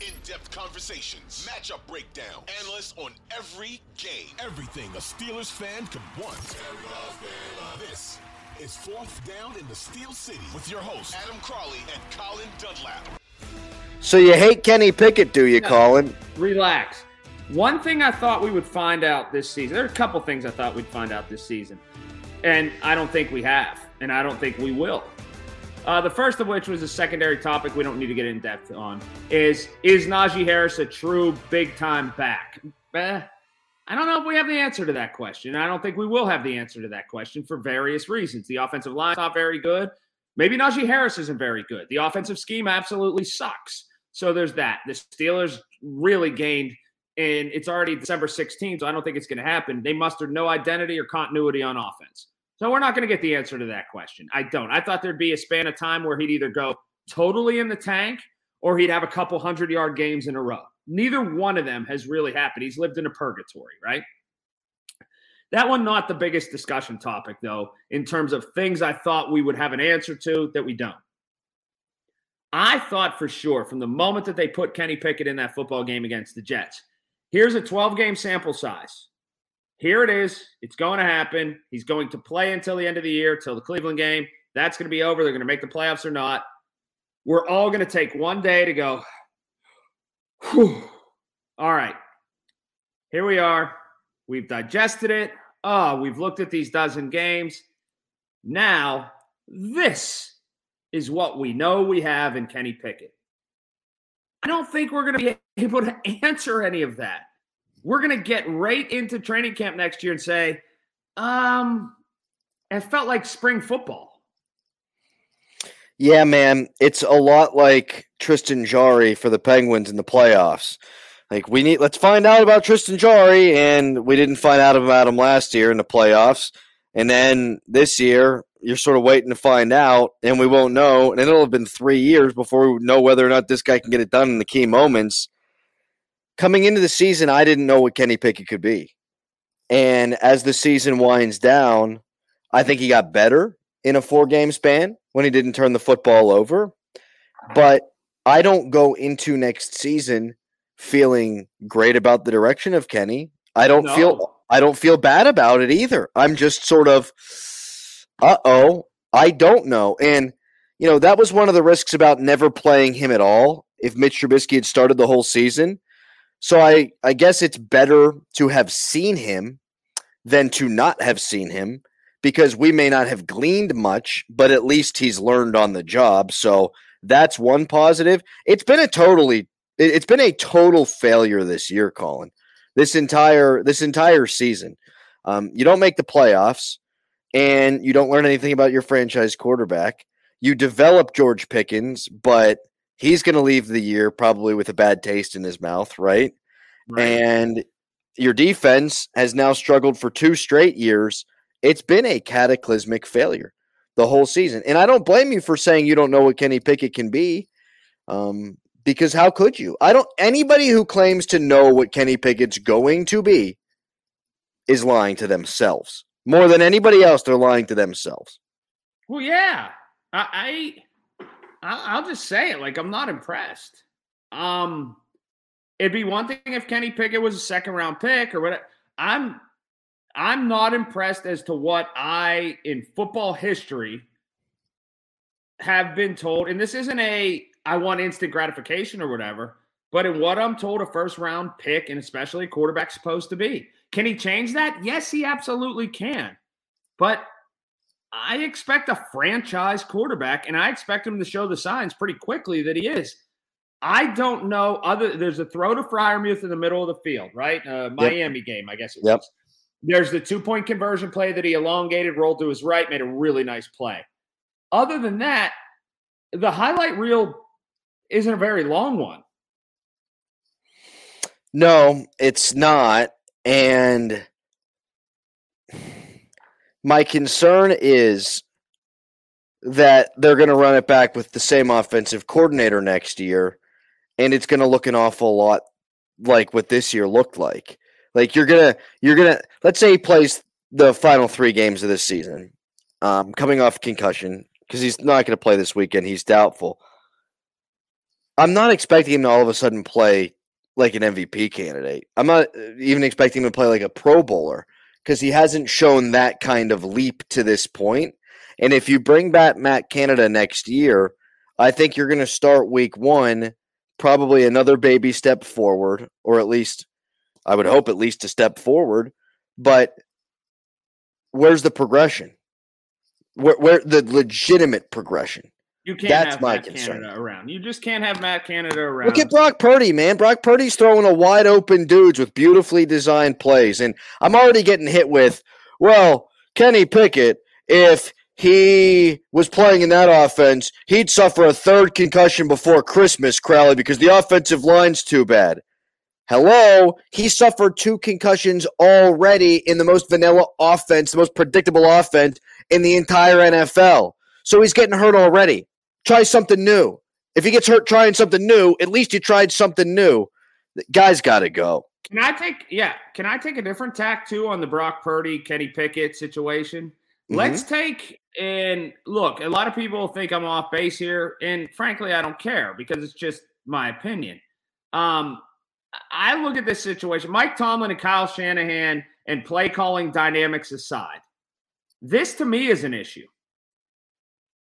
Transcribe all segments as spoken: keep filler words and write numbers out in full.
In-depth conversations, matchup breakdown, analysts on every game, everything a Steelers fan could want. This is Fourth Down in the Steel City with your hosts Adam Crowley and Colin Dudlaut. So you hate Kenny Pickett, do you, no, Colin? Relax. One thing I thought we would find out this season, there are a couple things I thought we'd find out this season, and I don't think we have, and I don't think we will. Uh, the first of which was a secondary topic we don't need to get in depth on, is, is Najee Harris a true big-time back? Eh, I don't know if we have the answer to that question. I don't think we will have the answer to that question for various reasons. The offensive line is not very good. Maybe Najee Harris isn't very good. The offensive scheme absolutely sucks. So there's that. The Steelers really gained, and it's already December sixteenth, so I don't think it's going to happen. They mustered no identity or continuity on offense. So we're not going to get the answer to that question. I don't. I thought there'd be a span of time where he'd either go totally in the tank or he'd have a couple hundred-yard games in a row. Neither one of them has really happened. He's lived in a purgatory, right? That one, not the biggest discussion topic, though, in terms of things I thought we would have an answer to that we don't. I thought for sure from the moment that they put Kenny Pickett in that football game against the Jets, here's a twelve-game sample size. Here it is. It's going to happen. He's going to play until the end of the year, till the Cleveland game. That's going to be over. They're going to make the playoffs or not. We're all going to take one day to go, whew. All right, here we are. We've digested it. Oh, we've looked at these dozen games. Now, this is what we know we have in Kenny Pickett. I don't think we're going to be able to answer any of that. We're going to get right into training camp next year and say, um, it felt like spring football. Yeah, man. It's a lot like Tristan Jarry for the Penguins in the playoffs. Like, we need, let's find out about Tristan Jarry. And we didn't find out about him last year in the playoffs. And then this year, you're sort of waiting to find out, and we won't know. And it'll have been three years before we know whether or not this guy can get it done in the key moments. Coming into the season, I didn't know what Kenny Pickett could be. And as the season winds down, I think he got better in a four-game span when he didn't turn the football over. But I don't go into next season feeling great about the direction of Kenny. I don't no. feel I don't feel bad about it either. I'm just sort of, uh-oh, I don't know. And, you know, that was one of the risks about never playing him at all if Mitch Trubisky had started the whole season. So I, I guess it's better to have seen him than to not have seen him, because we may not have gleaned much, but at least he's learned on the job. So that's one positive. It's been a totally it's been a total failure this year, Colin. This entire this entire season. Um, you don't make the playoffs, and you don't learn anything about your franchise quarterback. You develop George Pickens, but he's going to leave the year probably with a bad taste in his mouth, right? right? And your defense has now struggled for two straight years. It's been a cataclysmic failure the whole season. And I don't blame you for saying you don't know what Kenny Pickett can be, um, because how could you? I don't. Anybody who claims to know what Kenny Pickett's going to be is lying to themselves. More than anybody else, they're lying to themselves. Well, yeah. I... I... I'll just say it. Like, I'm not impressed. Um, it'd be one thing if Kenny Pickett was a second-round pick or whatever. I'm I'm not impressed as to what I, in football history, have been told. And this isn't a I want instant gratification or whatever, but in what I'm told a first-round pick, and especially a quarterback's supposed to be. Can he change that? Yes, he absolutely can. But – I expect a franchise quarterback, and I expect him to show the signs pretty quickly that he is. I don't know. Other There's a throw to Freiermuth in the middle of the field, right? Uh, Miami yep. game, I guess it yep. was. There's the two-point conversion play that he elongated, rolled to his right, made a really nice play. Other than that, the highlight reel isn't a very long one. No, it's not. And my concern is that they're going to run it back with the same offensive coordinator next year, and it's going to look an awful lot like what this year looked like. Like you're going to you're going to let's say he plays the final three games of this season, um, coming off concussion, because he's not going to play this weekend. He's doubtful. I'm not expecting him to all of a sudden play like an M V P candidate. I'm not even expecting him to play like a Pro Bowler, because he hasn't shown that kind of leap to this point. And if you bring back Matt Canada next year, I think you're going to start week one, probably another baby step forward, or at least I would hope at least a step forward. But where's the progression? Where, where the legitimate progression? You can't That's have my Matt concern. Canada around. You just can't have Matt Canada around. Look at Brock Purdy, man. Brock Purdy's throwing a wide open dudes with beautifully designed plays. And I'm already getting hit with, well, Kenny Pickett, if he was playing in that offense, he'd suffer a third concussion before Christmas, Crowley, because the offensive line's too bad. Hello, he suffered two concussions already in the most vanilla offense, the most predictable offense in the entire N F L. So he's getting hurt already. Try something new. If he gets hurt trying something new, at least you tried something new. The guy's got to go. Can I take yeah, can I take a different tack too on the Brock Purdy, Kenny Pickett situation? Mm-hmm. Let's take and look, a lot of people think I'm off base here, and frankly I don't care because it's just my opinion. Um I look at this situation, Mike Tomlin and Kyle Shanahan and play calling dynamics aside, this to me is an issue.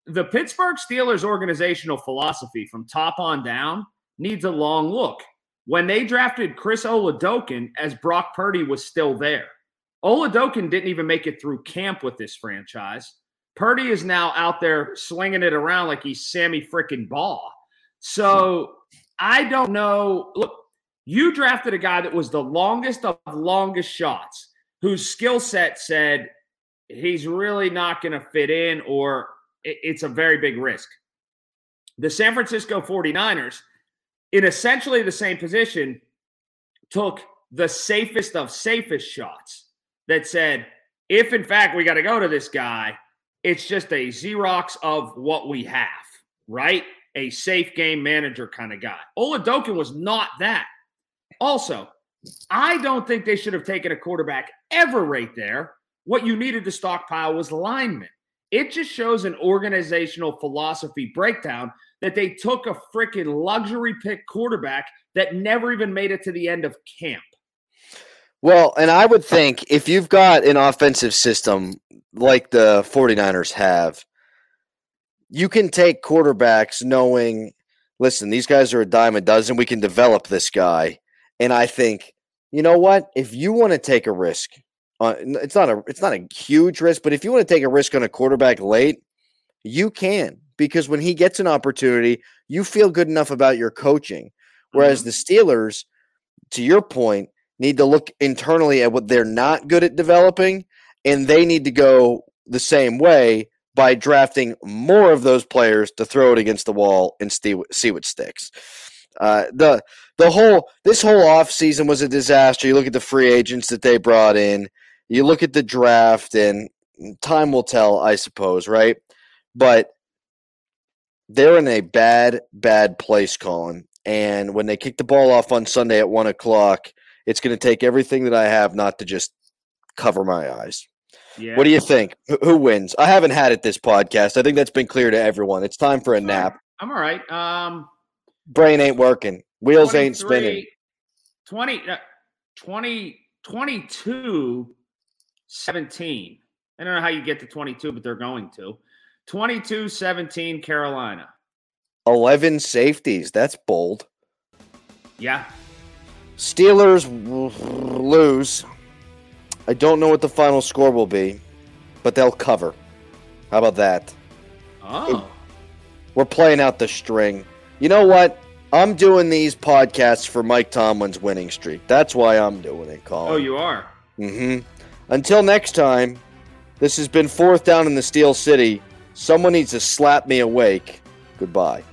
The Pittsburgh Steelers organizational philosophy from top on down needs a long look. When they drafted Chris Oladokun as Brock Purdy was still there, Oladokun didn't even make it through camp with this franchise. Purdy is now out there slinging it around like he's Sammy frickin' Baugh. So I don't know. Look, you drafted a guy that was the longest of longest shots, whose skill set said he's really not going to fit in, or it's a very big risk. The San Francisco forty-niners, in essentially the same position, took the safest of safest shots that said, if in fact we got to go to this guy, it's just a Xerox of what we have, right? A safe game manager kind of guy. Oladokun was not that. Also, I don't think they should have taken a quarterback ever right there. What you needed to stockpile was linemen. It just shows an organizational philosophy breakdown that they took a freaking luxury pick quarterback that never even made it to the end of camp. Well, and I would think if you've got an offensive system like the forty-niners have, you can take quarterbacks knowing, listen, these guys are a dime a dozen. We can develop this guy. And I think, you know what? If you want to take a risk, uh, it's not a it's not a huge risk, but if you want to take a risk on a quarterback late, you can, because when he gets an opportunity, you feel good enough about your coaching. Whereas mm-hmm. the Steelers, to your point, need to look internally at what they're not good at developing, and they need to go the same way by drafting more of those players to throw it against the wall and see what, see what sticks. Uh, the the whole this whole offseason was a disaster. You look at the free agents that they brought in. You look at the draft, and time will tell, I suppose, right? But they're in a bad, bad place, Colin. And when they kick the ball off on Sunday at one o'clock, it's going to take everything that I have not to just cover my eyes. Yeah. What do you think? Who wins? I haven't had it this podcast. I think that's been clear to everyone. It's time for a nap. I'm all right. Um, Brain ain't working. Wheels ain't spinning. twenty, twenty, twenty-two, seventeen. I don't know how you get to twenty-two, but they're going to. twenty-two seventeen Carolina. eleven safeties. That's bold. Yeah. Steelers lose. I don't know what the final score will be, but they'll cover. How about that? Oh. We're playing out the string. You know what? I'm doing these podcasts for Mike Tomlin's winning streak. That's why I'm doing it, Colin. Oh, you are? Mm-hmm. Until next time, this has been Fourth Down in the Steel City. Someone needs to slap me awake. Goodbye.